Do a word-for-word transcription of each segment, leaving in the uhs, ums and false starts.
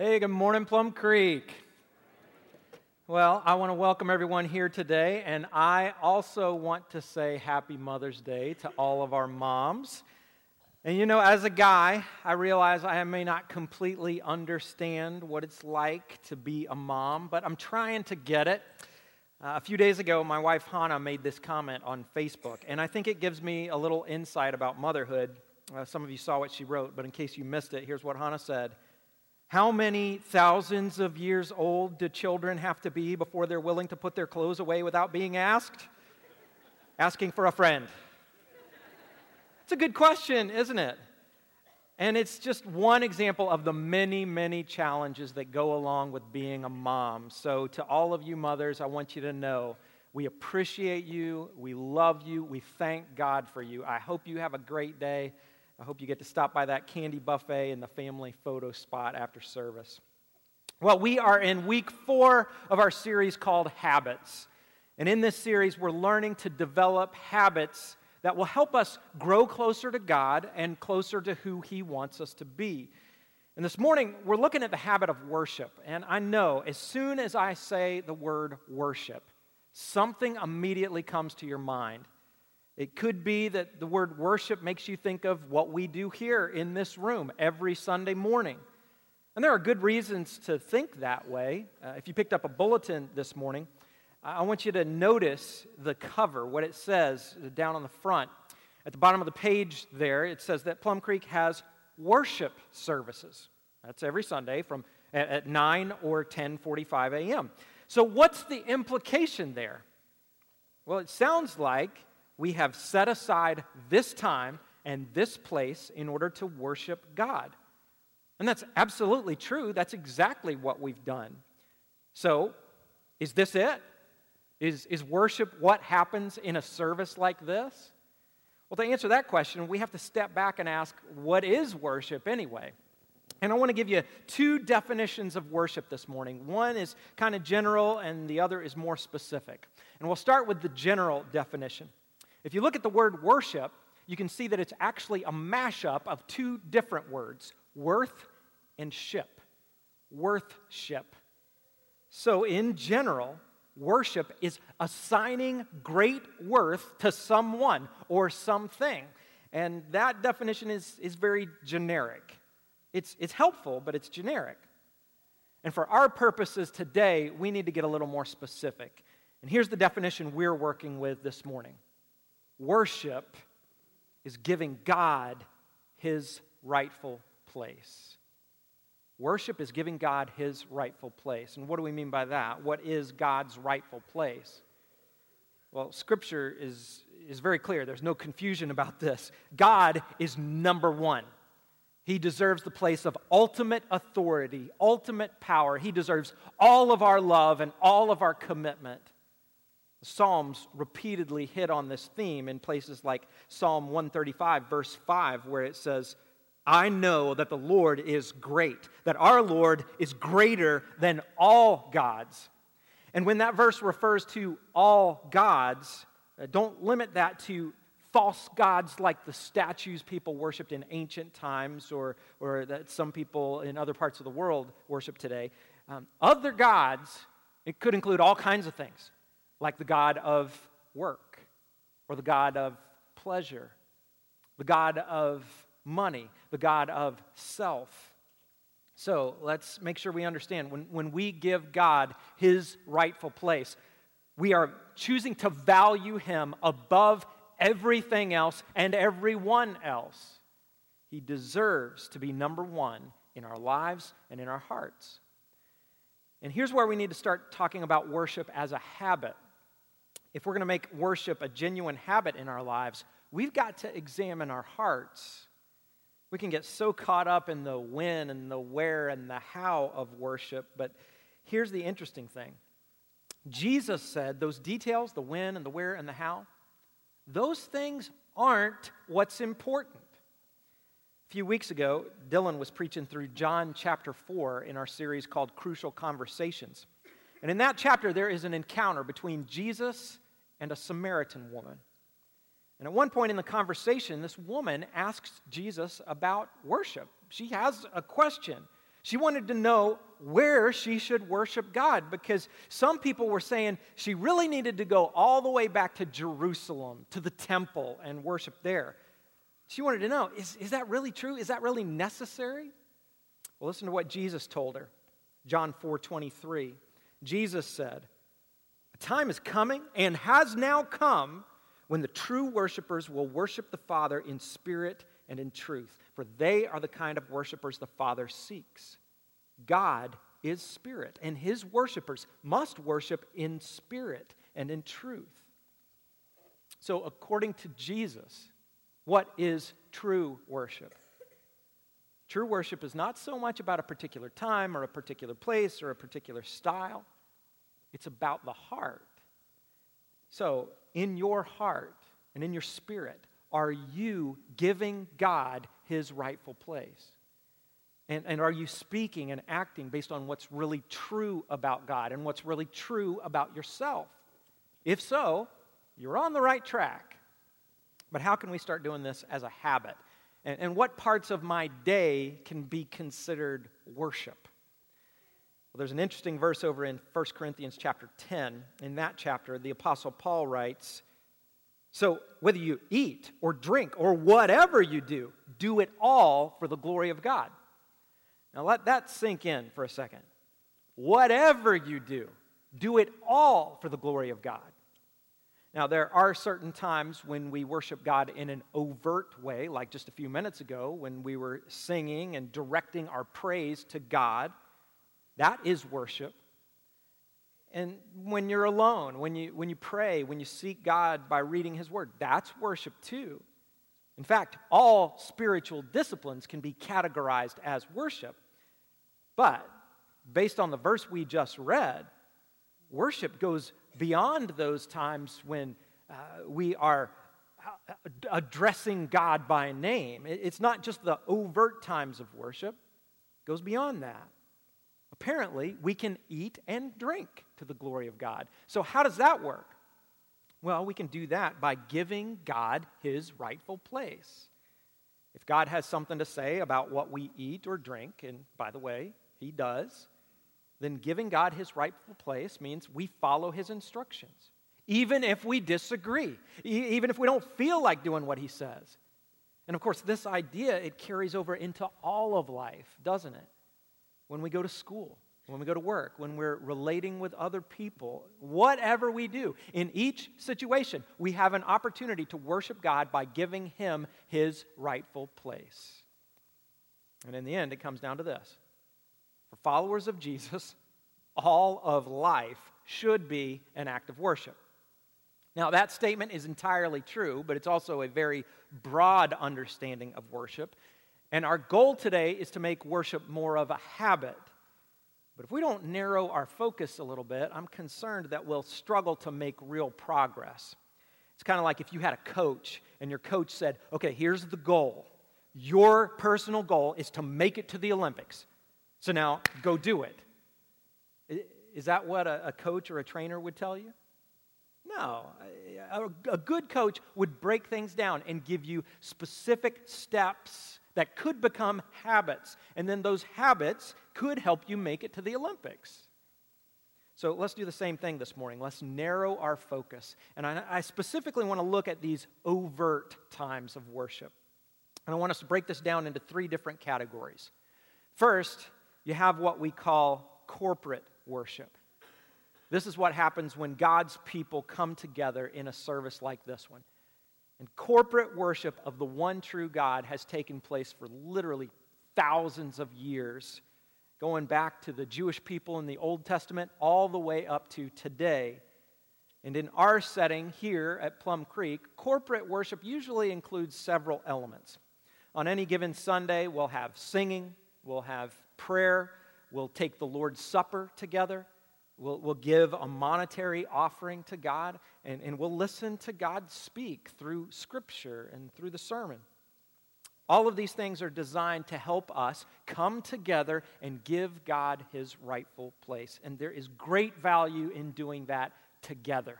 Hey, good morning, Plum Creek. Well, I want to welcome everyone here today, and I also want to say Happy Mother's Day to all of our moms. And you know, as a guy, I realize I may not completely understand what it's like to be a mom, but I'm trying to get it. Uh, a few days ago, my wife Hannah made this comment on Facebook, and I think it gives me a little insight about motherhood. Uh, some of you saw what she wrote, but in case you missed it, here's what Hannah said. How many thousands of years old do children have to be before they're willing to put their clothes away without being asked? Asking for a friend. It's a good question, isn't it? And it's just one example of the many, many challenges that go along with being a mom. So to all of you mothers, I want you to know we appreciate you, we love you, we thank God for you. I hope you have a great day. I hope you get to stop by that candy buffet and the family photo spot after service. Well, we are in week four of our series called Habits. And in this series, we're learning to develop habits that will help us grow closer to God and closer to who He wants us to be. And this morning, we're looking at the habit of worship. And I know as soon as I say the word worship, something immediately comes to your mind. It could be that the word worship makes you think of what we do here in this room every Sunday morning. And there are good reasons to think that way. Uh, if you picked up a bulletin this morning, I want you to notice the cover, what it says down on the front. At the bottom of the page there, it says that Plum Creek has worship services. That's every Sunday from at, at nine or ten forty-five a.m. So what's the implication there? Well, it sounds like we have set aside this time and this place in order to worship God. And that's absolutely true. That's exactly what we've done. So, is this it? Is, is worship what happens in a service like this? Well, to answer that question, we have to step back and ask, what is worship anyway? And I want to give you two definitions of worship this morning. One is kind of general, and the other is more specific. And we'll start with the general definition. If you look at the word worship, you can see that it's actually a mashup of two different words, worth and ship. Worth-ship. So in general, worship is assigning great worth to someone or something. And that definition is, is very generic. It's, it's helpful, but it's generic. And for our purposes today, we need to get a little more specific. And here's the definition we're working with this morning. Worship is giving God His rightful place. Worship is giving God His rightful place. And what do we mean by that? What is God's rightful place? Well, Scripture is, is very clear. There's no confusion about this. God is number one. He deserves the place of ultimate authority, ultimate power. He deserves all of our love and all of our commitment. The Psalms repeatedly hit on this theme in places like Psalm one thirty-five, verse five, where it says, I know that the Lord is great, that our Lord is greater than all gods. And when that verse refers to all gods, don't limit that to false gods like the statues people worshipped in ancient times or, or that some people in other parts of the world worship today. Um, other gods, it could include all kinds of things. Like the god of work, or the god of pleasure, the god of money, the god of self. So let's make sure we understand. When, when we give God His rightful place, we are choosing to value Him above everything else and everyone else. He deserves to be number one in our lives and in our hearts. And here's where we need to start talking about worship as a habit. If we're going to make worship a genuine habit in our lives, we've got to examine our hearts. We can get so caught up in the when and the where and the how of worship, but here's the interesting thing. Jesus said those details, the when and the where and the how, those things aren't what's important. A few weeks ago, Dylan was preaching through John chapter four in our series called Crucial Conversations. And in that chapter, there is an encounter between Jesus and a Samaritan woman. And at one point in the conversation, this woman asks Jesus about worship. She has a question. She wanted to know where she should worship God, because some people were saying she really needed to go all the way back to Jerusalem, to the temple, and worship there. She wanted to know, is, is that really true? Is that really necessary? Well, listen to what Jesus told her. John four twenty-three. Jesus said, "A time is coming and has now come when the true worshipers will worship the Father in spirit and in truth, for they are the kind of worshipers the Father seeks. God is spirit, and his worshipers must worship in spirit and in truth." So according to Jesus, what is true worship? True worship is not so much about a particular time or a particular place or a particular style. It's about the heart. So in your heart and in your spirit, are you giving God his rightful place? And, and are you speaking and acting based on what's really true about God and what's really true about yourself? If so, you're on the right track. But how can we start doing this as a habit? And, and what parts of my day can be considered worship? Well, there's an interesting verse over in First Corinthians chapter ten. In that chapter, the Apostle Paul writes, "So whether you eat or drink or whatever you do, do it all for the glory of God." Now let that sink in for a second. Whatever you do, do it all for the glory of God. Now, there are certain times when we worship God in an overt way, like just a few minutes ago when we were singing and directing our praise to God. That is worship. And when you're alone, when you, when you pray, when you seek God by reading his word, that's worship too. In fact, all spiritual disciplines can be categorized as worship. But based on the verse we just read, worship goes beyond those times when uh, we are addressing God by name. It's not just the overt times of worship. It goes beyond that. Apparently, we can eat and drink to the glory of God. So how does that work? Well, we can do that by giving God his rightful place. If God has something to say about what we eat or drink, and by the way, he does, then giving God his rightful place means we follow his instructions, even if we disagree, e- even if we don't feel like doing what he says. And of course, this idea, it carries over into all of life, doesn't it? When we go to school, when we go to work, when we're relating with other people, whatever we do, in each situation, we have an opportunity to worship God by giving him his rightful place. And in the end, it comes down to this. For followers of Jesus, all of life should be an act of worship. Now, that statement is entirely true, but it's also a very broad understanding of worship. And our goal today is to make worship more of a habit. But if we don't narrow our focus a little bit, I'm concerned that we'll struggle to make real progress. It's kind of like if you had a coach and your coach said, "Okay, here's the goal. Your personal goal is to make it to the Olympics. So now go do it." Is that what a coach or a trainer would tell you? No. A good coach would break things down and give you specific steps that could become habits, and then those habits could help you make it to the Olympics. So let's do the same thing this morning. Let's narrow our focus, and I, I specifically want to look at these overt times of worship, and I want us to break this down into three different categories. First, you have what we call corporate worship. This is what happens when God's people come together in a service like this one. And corporate worship of the one true God has taken place for literally thousands of years, going back to the Jewish people in the Old Testament all the way up to today. And in our setting here at Plum Creek, corporate worship usually includes several elements. On any given Sunday, we'll have singing, we'll have prayer, we'll take the Lord's Supper together, We'll, we'll give a monetary offering to God, and, and we'll listen to God speak through Scripture and through the sermon. All of these things are designed to help us come together and give God his rightful place. And there is great value in doing that together.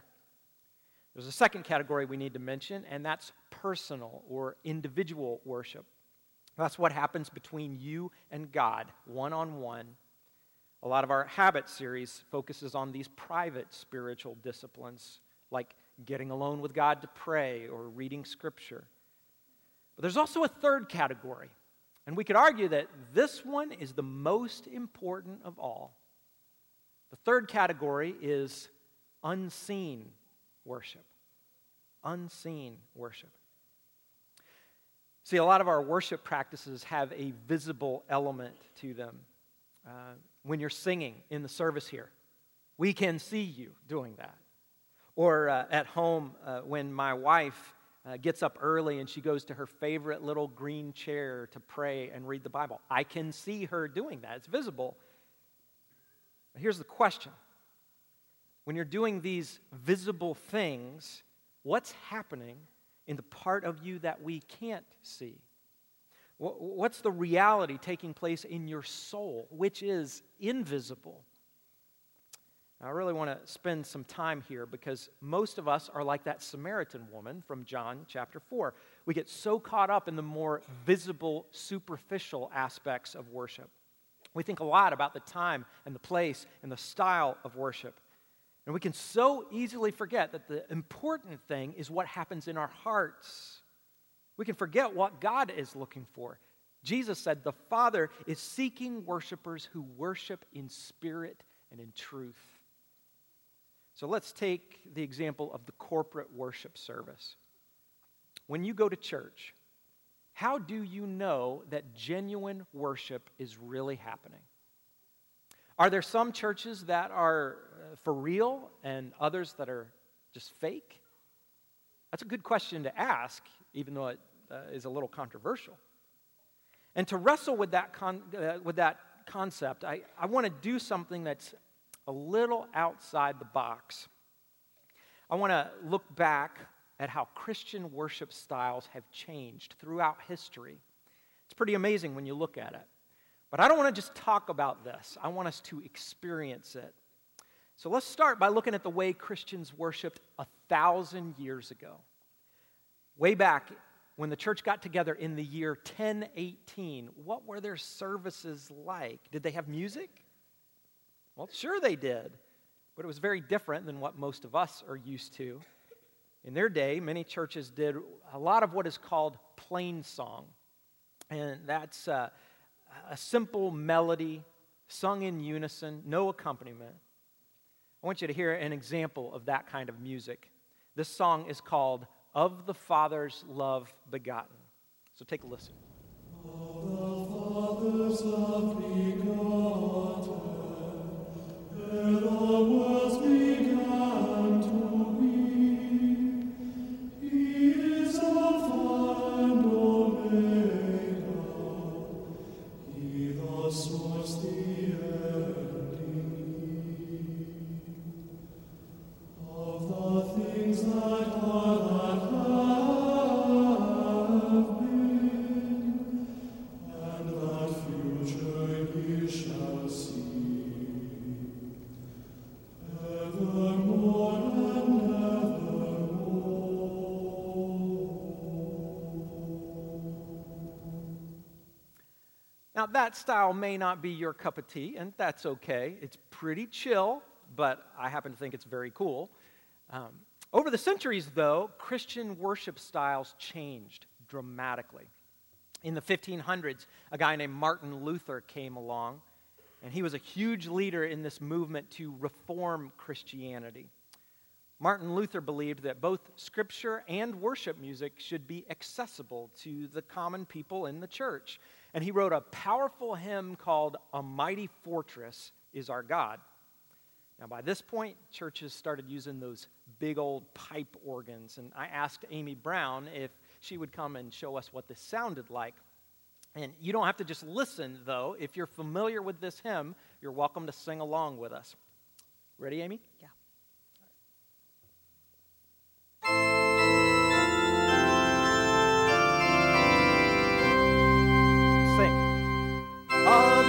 There's a second category we need to mention, and that's personal or individual worship. That's what happens between you and God, one-on-one. A lot of our habit series focuses on these private spiritual disciplines, like getting alone with God to pray or reading Scripture. But there's also a third category, and we could argue that this one is the most important of all. The third category is unseen worship. Unseen worship. See, a lot of our worship practices have a visible element to them. Uh, when you're singing in the service here, we can see you doing that. Or uh, at home, uh, when my wife uh, gets up early and she goes to her favorite little green chair to pray and read the Bible, I can see her doing that. It's visible. But here's the question. When you're doing these visible things, what's happening in the part of you that we can't see? What's the reality taking place in your soul, which is invisible? Now, I really want to spend some time here because most of us are like that Samaritan woman from John chapter four. We get so caught up in the more visible, superficial aspects of worship. We think a lot about the time and the place and the style of worship. And we can so easily forget that the important thing is what happens in our hearts. We can forget what God is looking for. Jesus said the Father is seeking worshipers who worship in spirit and in truth. So let's take the example of the corporate worship service. When you go to church, how do you know that genuine worship is really happening? Are there some churches that are for real and others that are just fake? That's a good question to ask, even though it uh, is a little controversial. And to wrestle with that con- uh, with that concept, I, I want to do something that's a little outside the box. I want to look back at how Christian worship styles have changed throughout history. It's pretty amazing when you look at it. But I don't want to just talk about this. I want us to experience it. So let's start by looking at the way Christians worshiped a thousand years ago. Way back when the church got together in the year ten eighteen, what were their services like? Did they have music? Well, sure they did, but it was very different than what most of us are used to. In their day, many churches did a lot of what is called plain song, and that's Uh, a simple melody sung in unison, no accompaniment. I want you to hear an example of that kind of music. This song is called Of the Father's Love Begotten. So take a listen. Of the Father's love begotten, ere the world began to be, He is the Father and Omega. Source the ending of the things that are that have been, and that future you shall see, evermore and evermore. Now that style may not be your cup of tea, and that's okay. It's pretty chill, but I happen to think it's very cool. Um, over the centuries, though, Christian worship styles changed dramatically. In the fifteen hundreds, a guy named Martin Luther came along, and he was a huge leader in this movement to reform Christianity. Martin Luther believed that both Scripture and worship music should be accessible to the common people in the church. And he wrote a powerful hymn called A Mighty Fortress Is Our God. Now, by this point, churches started using those big old pipe organs. And I asked Amy Brown if she would come and show us what this sounded like. And you don't have to just listen, though. If you're familiar with this hymn, you're welcome to sing along with us. Ready, Amy? Yeah. I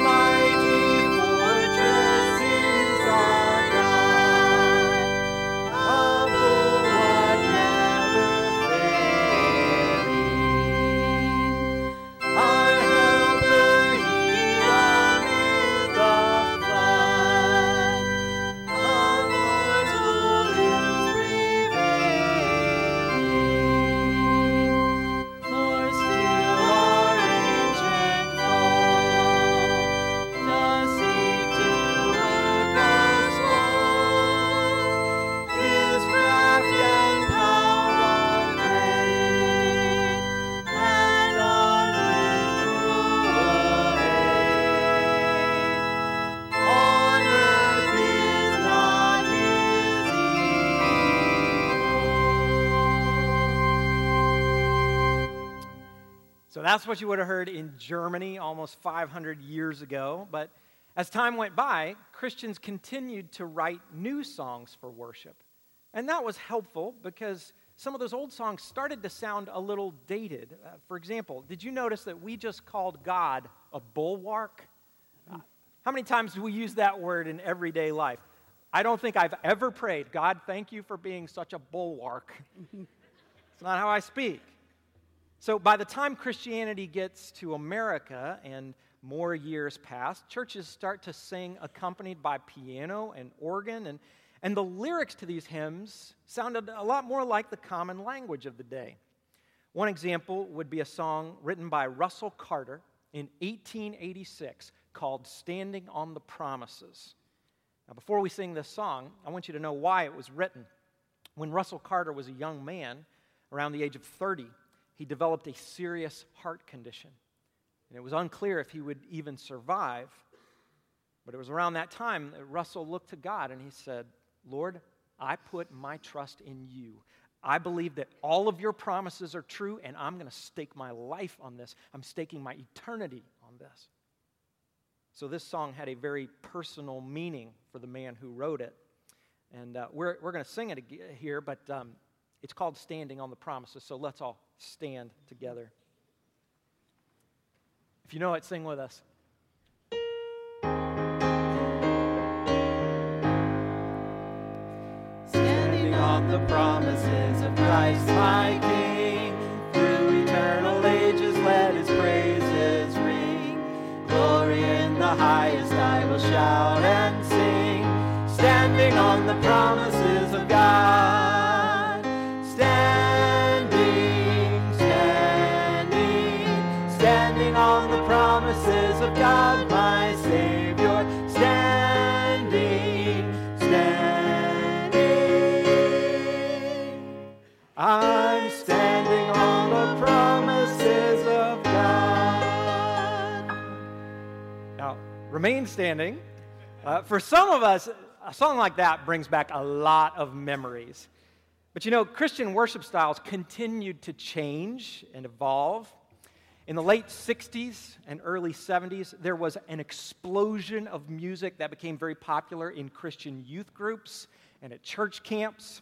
So that's what you would have heard in Germany almost five hundred years ago. But as time went by, Christians continued to write new songs for worship. And that was helpful because some of those old songs started to sound a little dated. Uh, for example, did you notice that we just called God a bulwark? Uh, how many times do we use that word in everyday life? I don't think I've ever prayed, God, thank you for being such a bulwark. It's not how I speak. So by the time Christianity gets to America and more years pass, churches start to sing accompanied by piano and organ, and, and the lyrics to these hymns sounded a lot more like the common language of the day. One example would be a song written by Russell Carter in eighteen eighty-six called Standing on the Promises. Now, before we sing this song, I want you to know why it was written. When Russell Carter was a young man, around the age of thirty, he developed a serious heart condition, and it was unclear if he would even survive. But it was around that time that Russell looked to God, and he said, Lord, I put my trust in you. I believe that all of your promises are true, and I'm going to stake my life on this. I'm staking my eternity on this. So this song had a very personal meaning for the man who wrote it. And uh, we're, we're going to sing it here, but um, it's called Standing on the Promises, so let's all stand together. If you know it, sing with us. Standing on the promises of Christ my King, through eternal ages let his praises ring. Glory in the highest I will shout and sing, standing on the promises of God. Standing, standing, standing on the promises of God, my Savior, standing, standing. I'm standing on the promises of God. Now, remain standing. Uh, for some of us, a song like that brings back a lot of memories. But you know, Christian worship styles continued to change and evolve. In the late sixties and early seventies, there was an explosion of music that became very popular in Christian youth groups and at church camps.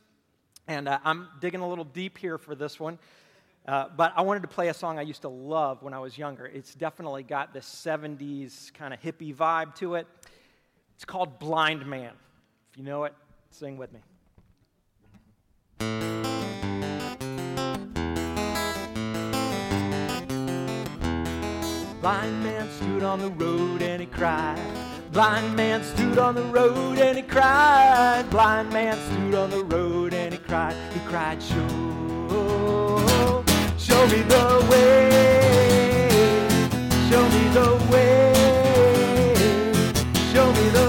And uh, I'm digging a little deep here for this one, uh, but I wanted to play a song I used to love when I was younger. It's definitely got this seventies kind of hippie vibe to it. It's called Blind Man. If you know it, sing with me. Blind man stood on the road and he cried. Blind man stood on the road and he cried. Blind man stood on the road and he cried. He cried, show, show me the way. Show me the way. Show me the way.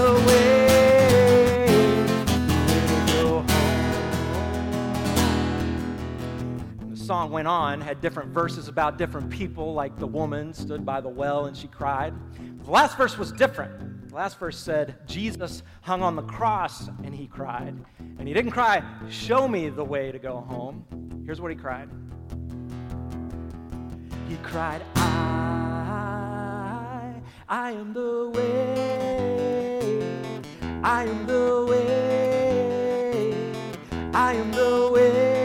The way to go home. The song went on, had different verses about different people, like the woman stood by the well and she cried. The last verse was different. The last verse said, Jesus hung on the cross and he cried. And he didn't cry, show me the way to go home. Here's what he cried. He cried, I, I am the way. I am the way. I am the way.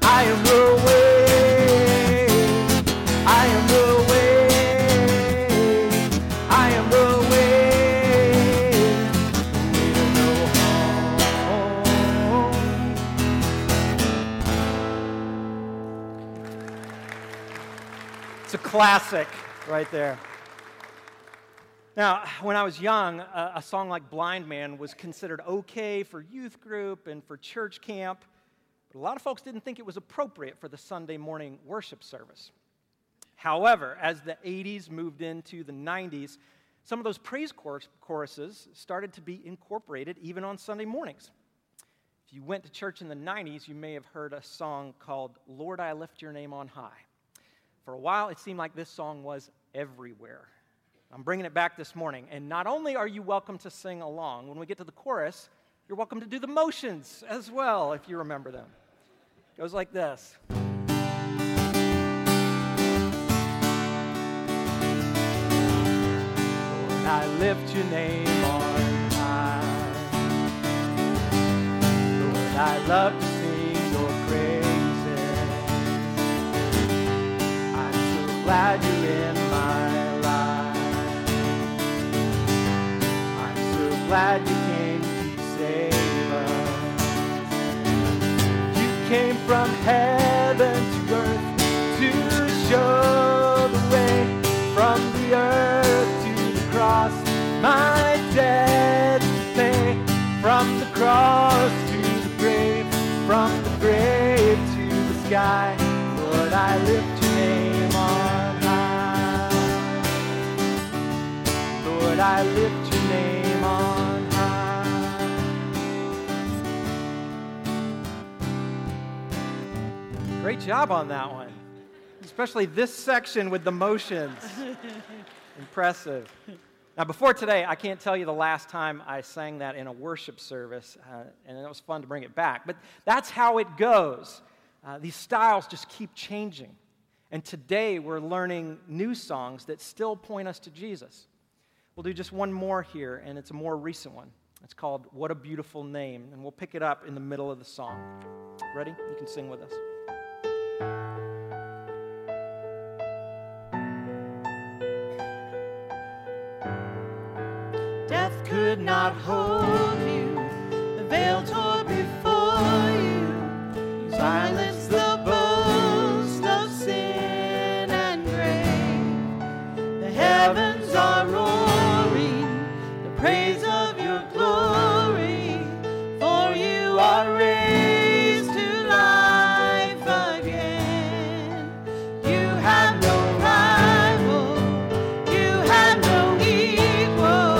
I am the way, I am the way, I am the way, the way to go home. It's a classic right there. Now, when I was young, a, a song like Blind Man was considered okay for youth group and for church camp. But a lot of folks didn't think it was appropriate for the Sunday morning worship service. However, as the eighties moved into the nineties, some of those praise choruses started to be incorporated even on Sunday mornings. If you went to church in the nineties, you may have heard a song called Lord, I Lift Your Name on High. For a while, it seemed like this song was everywhere. I'm bringing it back this morning, and not only are you welcome to sing along, when we get to the chorus, you're welcome to do the motions as well, if you remember them. goes like this. Lord, I lift your name on high. Lord, I love to sing your praises. I'm so glad you're in my life. I'm so glad you came to save us. You came from heaven to earth to show the way, from the earth to the cross, my debt to pay, from the cross to the grave, from the grave to the sky. Lord, I lift your name on high. Lord, I lift your name on high. Great job on that one. Especially this section with the motions. Impressive. Now, before today, I can't tell you the last time I sang that in a worship service, uh, and it was fun to bring it back. But that's how it goes. Uh, these styles just keep changing. And today, we're learning new songs that still point us to Jesus. We'll do just one more here, and it's a more recent one. It's called What a Beautiful Name, and we'll pick it up in the middle of the song. Ready? You can sing with us. Could not hold you, the veil tore before you, you silenced the boast of sin and grave. The heavens are roaring, the praise of your glory, for you are raised to life again. You have no rival, you have no equal.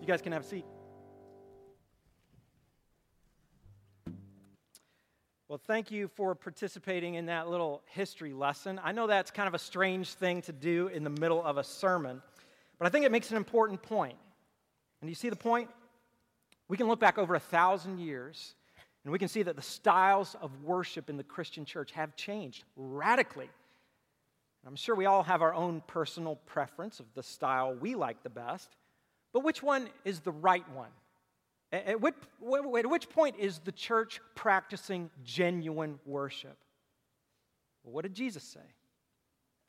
You guys can have a seat. Well, thank you for participating in that little history lesson. I know that's kind of a strange thing to do in the middle of a sermon, but I think it makes an important point. And you see the point? We can look back over a thousand years, and we can see that the styles of worship in the Christian church have changed radically. And I'm sure we all have our own personal preference of the style we like the best. But which one is the right one? At which, at which point is the church practicing genuine worship? Well, what did Jesus say?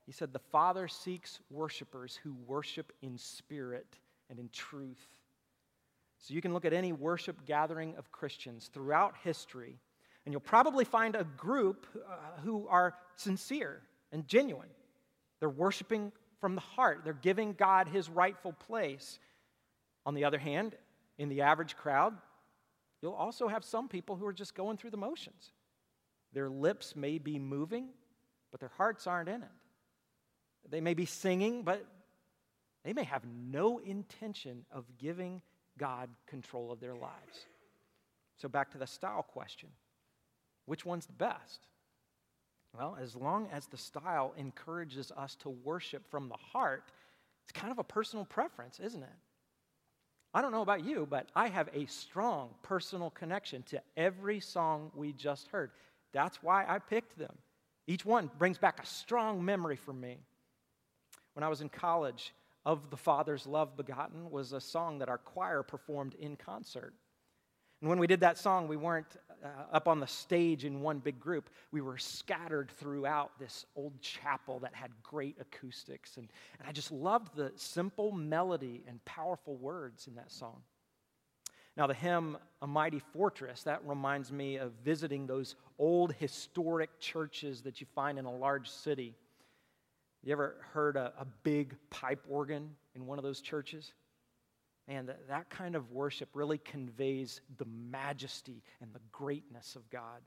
He said, the Father seeks worshipers who worship in spirit and in truth. So you can look at any worship gathering of Christians throughout history, and you'll probably find a group uh, who are sincere and genuine. They're worshiping from the heart. They're giving God his rightful place. On the other hand, in the average crowd, you'll also have some people who are just going through the motions. Their lips may be moving, but their hearts aren't in it. They may be singing, but they may have no intention of giving God control of their lives. So back to the style question. Which one's the best? Well, as long as the style encourages us to worship from the heart, it's kind of a personal preference, isn't it? I don't know about you, but I have a strong personal connection to every song we just heard. That's why I picked them. Each one brings back a strong memory for me. When I was in college, Of the Father's Love Begotten was a song that our choir performed in concert. And when we did that song, we weren't uh, up on the stage in one big group. We were scattered throughout this old chapel that had great acoustics. And, and I just loved the simple melody and powerful words in that song. Now, the hymn, A Mighty Fortress, that reminds me of visiting those old historic churches that you find in a large city. You ever heard a, a big pipe organ in one of those churches? Man, that, that kind of worship really conveys the majesty and the greatness of God.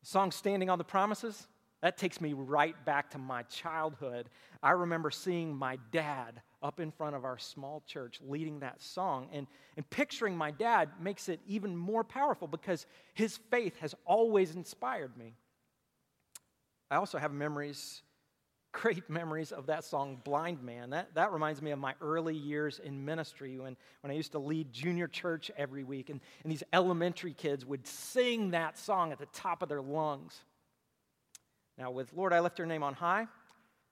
The song Standing on the Promises, that takes me right back to my childhood. I remember seeing my dad up in front of our small church leading that song. And, and picturing my dad makes it even more powerful because his faith has always inspired me. I also have memories, great memories of that song, Blind Man. That, that reminds me of my early years in ministry when, when I used to lead junior church every week. And, and these elementary kids would sing that song at the top of their lungs. Now, with Lord, I Lift Your Name on High,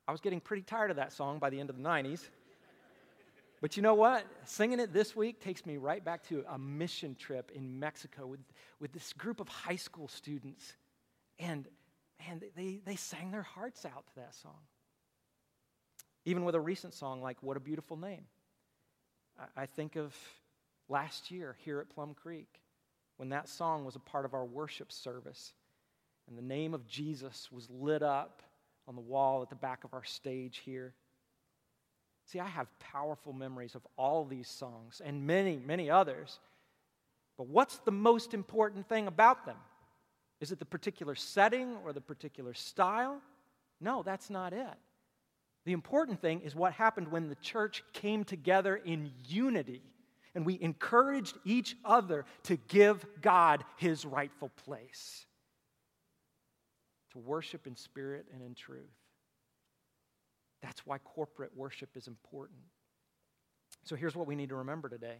I was getting pretty tired of that song by the end of the nineties. But you know what? Singing it this week takes me right back to a mission trip in Mexico with, with this group of high school students. And, and they, they sang their hearts out to that song. Even with a recent song like What a Beautiful Name. I, I think of last year here at Plum Creek when that song was a part of our worship service. And the name of Jesus was lit up on the wall at the back of our stage here. See, I have powerful memories of all these songs and many, many others. But what's the most important thing about them? Is it the particular setting or the particular style? No, that's not it. The important thing is what happened when the church came together in unity and we encouraged each other to give God his rightful place, to worship in spirit and in truth. That's why corporate worship is important. So here's what we need to remember today.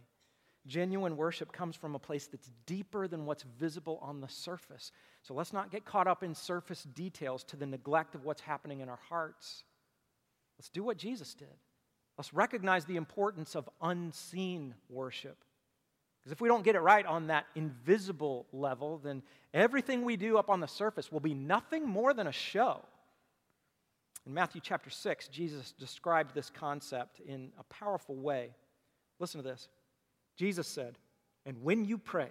Genuine worship comes from a place that's deeper than what's visible on the surface. So let's not get caught up in surface details to the neglect of what's happening in our hearts. Let's do what Jesus did. Let's recognize the importance of unseen worship. Because if we don't get it right on that invisible level, then everything we do up on the surface will be nothing more than a show. In Matthew chapter six, Jesus described this concept in a powerful way. Listen to this. Jesus said, "And when you pray,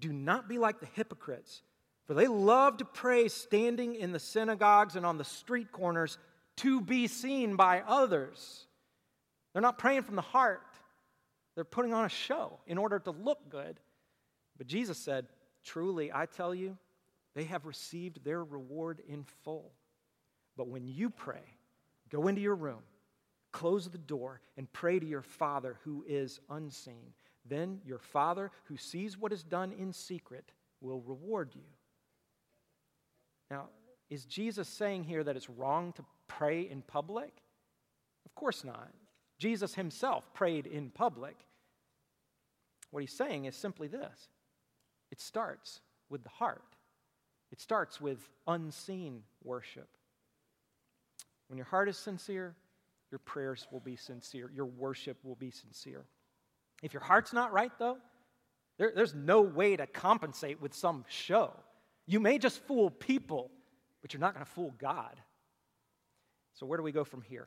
do not be like the hypocrites, for they love to pray standing in the synagogues and on the street corners to be seen by others." They're not praying from the heart. They're putting on a show in order to look good. But Jesus said, "Truly, I tell you, they have received their reward in full. But when you pray, go into your room, close the door, and pray to your Father who is unseen. Then your Father who sees what is done in secret will reward you." Now, is Jesus saying here that it's wrong to pray in public? Of course not. Jesus himself prayed in public. What he's saying is simply this. It starts with the heart. It starts with unseen worship. When your heart is sincere, your prayers will be sincere. Your worship will be sincere. If your heart's not right, though, there, there's no way to compensate with some show. You may just fool people, but you're not going to fool God. So where do we go from here?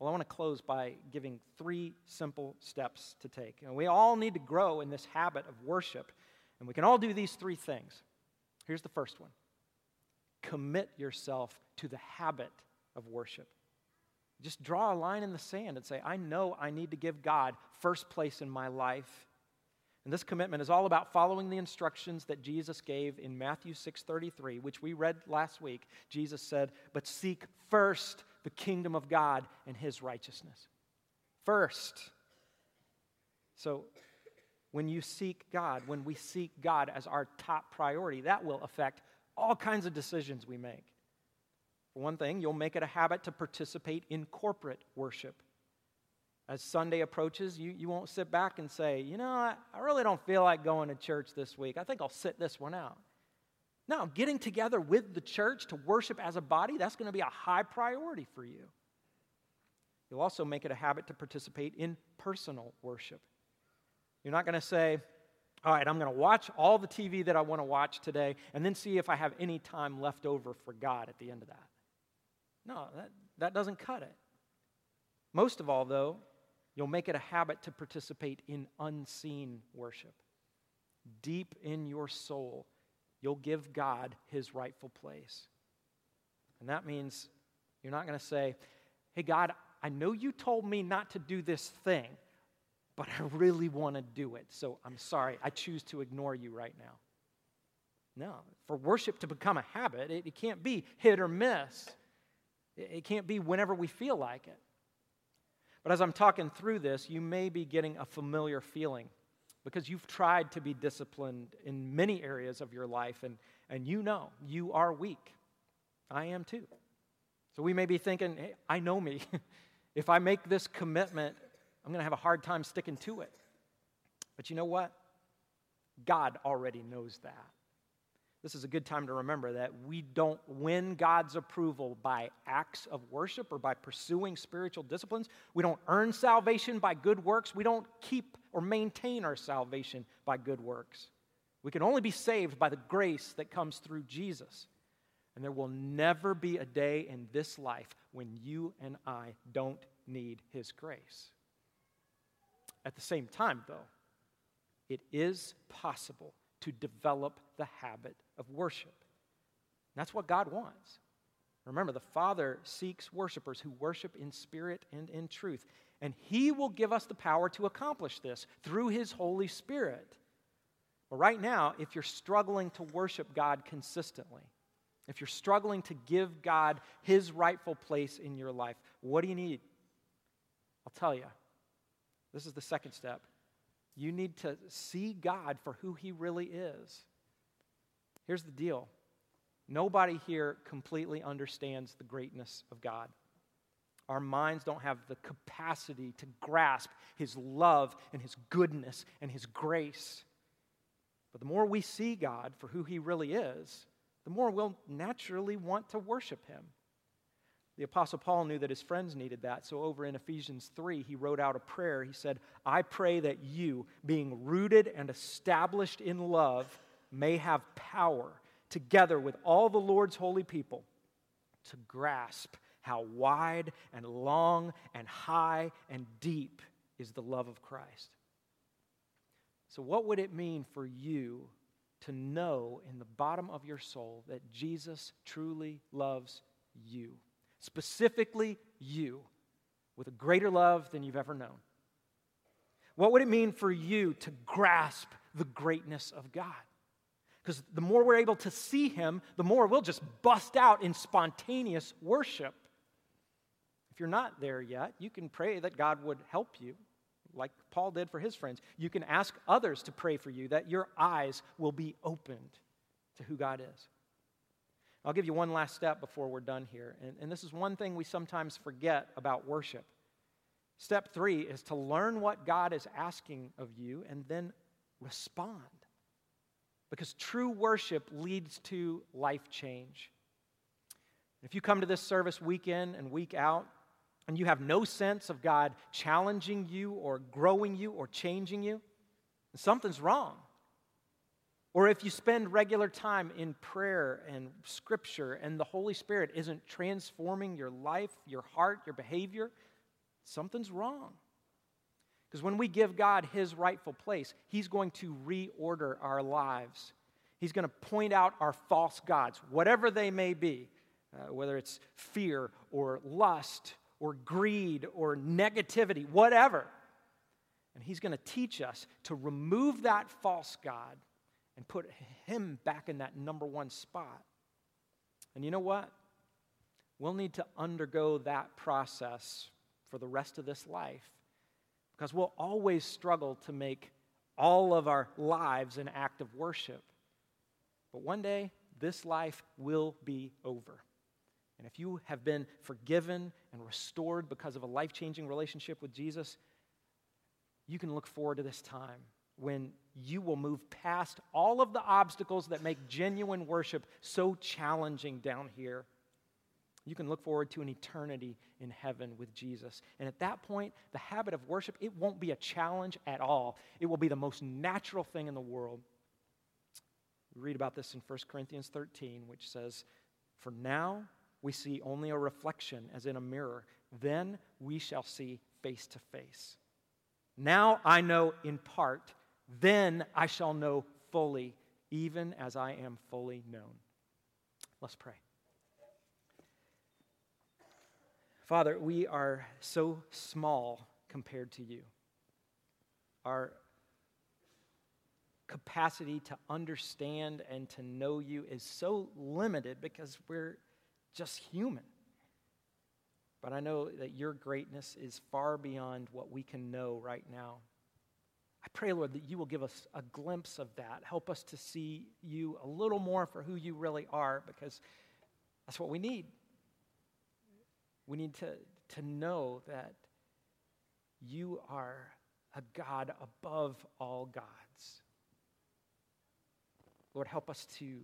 Well, I want to close by giving three simple steps to take. And we all need to grow in this habit of worship, and we can all do these three things. Here's the first one. Commit yourself to the habit of worship. Just draw a line in the sand and say, I know I need to give God first place in my life. And this commitment is all about following the instructions that Jesus gave in Matthew six thirty-three, which we read last week. Jesus said, but seek first the kingdom of God and his righteousness. First. So when you seek God, when we seek God as our top priority, that will affect all kinds of decisions we make. For one thing, you'll make it a habit to participate in corporate worship. As Sunday approaches, you, you won't sit back and say, you know, I, I really don't feel like going to church this week. I think I'll sit this one out. No, getting together with the church to worship as a body, that's going to be a high priority for you. You'll also make it a habit to participate in personal worship. You're not going to say, all right, I'm going to watch all the T V that I want to watch today and then see if I have any time left over for God at the end of that. No, that, that doesn't cut it. Most of all, though, you'll make it a habit to participate in unseen worship. Deep in your soul, you'll give God his rightful place. And that means you're not going to say, hey, God, I know you told me not to do this thing, but I really want to do it, so I'm sorry, I choose to ignore you right now. No, for worship to become a habit, it, it can't be hit or miss. It, it can't be whenever we feel like it. But as I'm talking through this, you may be getting a familiar feeling because you've tried to be disciplined in many areas of your life, and, and you know you are weak. I am too. So we may be thinking, hey, I know me. If I make this commitment, I'm going to have a hard time sticking to it. But you know what? God already knows that. This is a good time to remember that we don't win God's approval by acts of worship or by pursuing spiritual disciplines. We don't earn salvation by good works. We don't keep or maintain our salvation by good works. We can only be saved by the grace that comes through Jesus. And there will never be a day in this life when you and I don't need his grace. At the same time, though, it is possible to develop the habit of worship. And that's what God wants. Remember, the Father seeks worshipers who worship in spirit and in truth, and he will give us the power to accomplish this through his Holy Spirit. But right now, if you're struggling to worship God consistently, if you're struggling to give God his rightful place in your life, what do you need? I'll tell you. This is the second step. You need to see God for who he really is. Here's the deal. Nobody here completely understands the greatness of God. Our minds don't have the capacity to grasp his love and his goodness and his grace. But the more we see God for who he really is, the more we'll naturally want to worship him. The Apostle Paul knew that his friends needed that, so over in Ephesians three, he wrote out a prayer. He said, I pray that you, being rooted and established in love, may have power, together with all the Lord's holy people, to grasp how wide and long and high and deep is the love of Christ. So what would it mean for you to know in the bottom of your soul that Jesus truly loves you? Specifically you, with a greater love than you've ever known. What would it mean for you to grasp the greatness of God? Because the more we're able to see him, the more we'll just bust out in spontaneous worship. If you're not there yet, you can pray that God would help you, like Paul did for his friends. You can ask others to pray for you, that your eyes will be opened to who God is. I'll give you one last step before we're done here. And, and this is one thing we sometimes forget about worship. Step three is to learn what God is asking of you and then respond. Because true worship leads to life change. If you come to this service week in and week out, and you have no sense of God challenging you or growing you or changing you, something's wrong. Or if you spend regular time in prayer and Scripture and the Holy Spirit isn't transforming your life, your heart, your behavior, something's wrong. Because when we give God his rightful place, he's going to reorder our lives. He's going to point out our false gods, whatever they may be, uh, whether it's fear or lust or greed or negativity, whatever. And he's going to teach us to remove that false god and put him back in that number one spot. And you know what? We'll need to undergo that process for the rest of this life, because we'll always struggle to make all of our lives an act of worship. But one day, this life will be over. And if you have been forgiven and restored because of a life-changing relationship with Jesus, you can look forward to this time when you will move past all of the obstacles that make genuine worship so challenging down here. You can look forward to an eternity in heaven with Jesus. And at that point, the habit of worship, it won't be a challenge at all. It will be the most natural thing in the world. We read about this in First Corinthians thirteen, which says, "For now we see only a reflection as in a mirror. Then we shall see face to face. Now I know in part. Then I shall know fully, even as I am fully known." Let's pray. Father, we are so small compared to you. Our capacity to understand and to know you is so limited because we're just human. But I know that your greatness is far beyond what we can know right now. I pray, Lord, that you will give us a glimpse of that. Help us to see you a little more for who you really are, because that's what we need. We need to, to know that you are a God above all gods. Lord, help us to,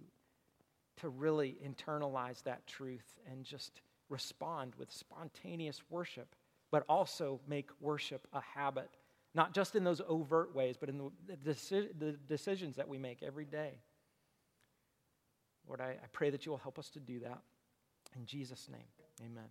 to really internalize that truth and just respond with spontaneous worship, but also make worship a habit, not just in those overt ways, but in the, the, deci- the decisions that we make every day. Lord, I, I pray that you will help us to do that. In Jesus' name, amen.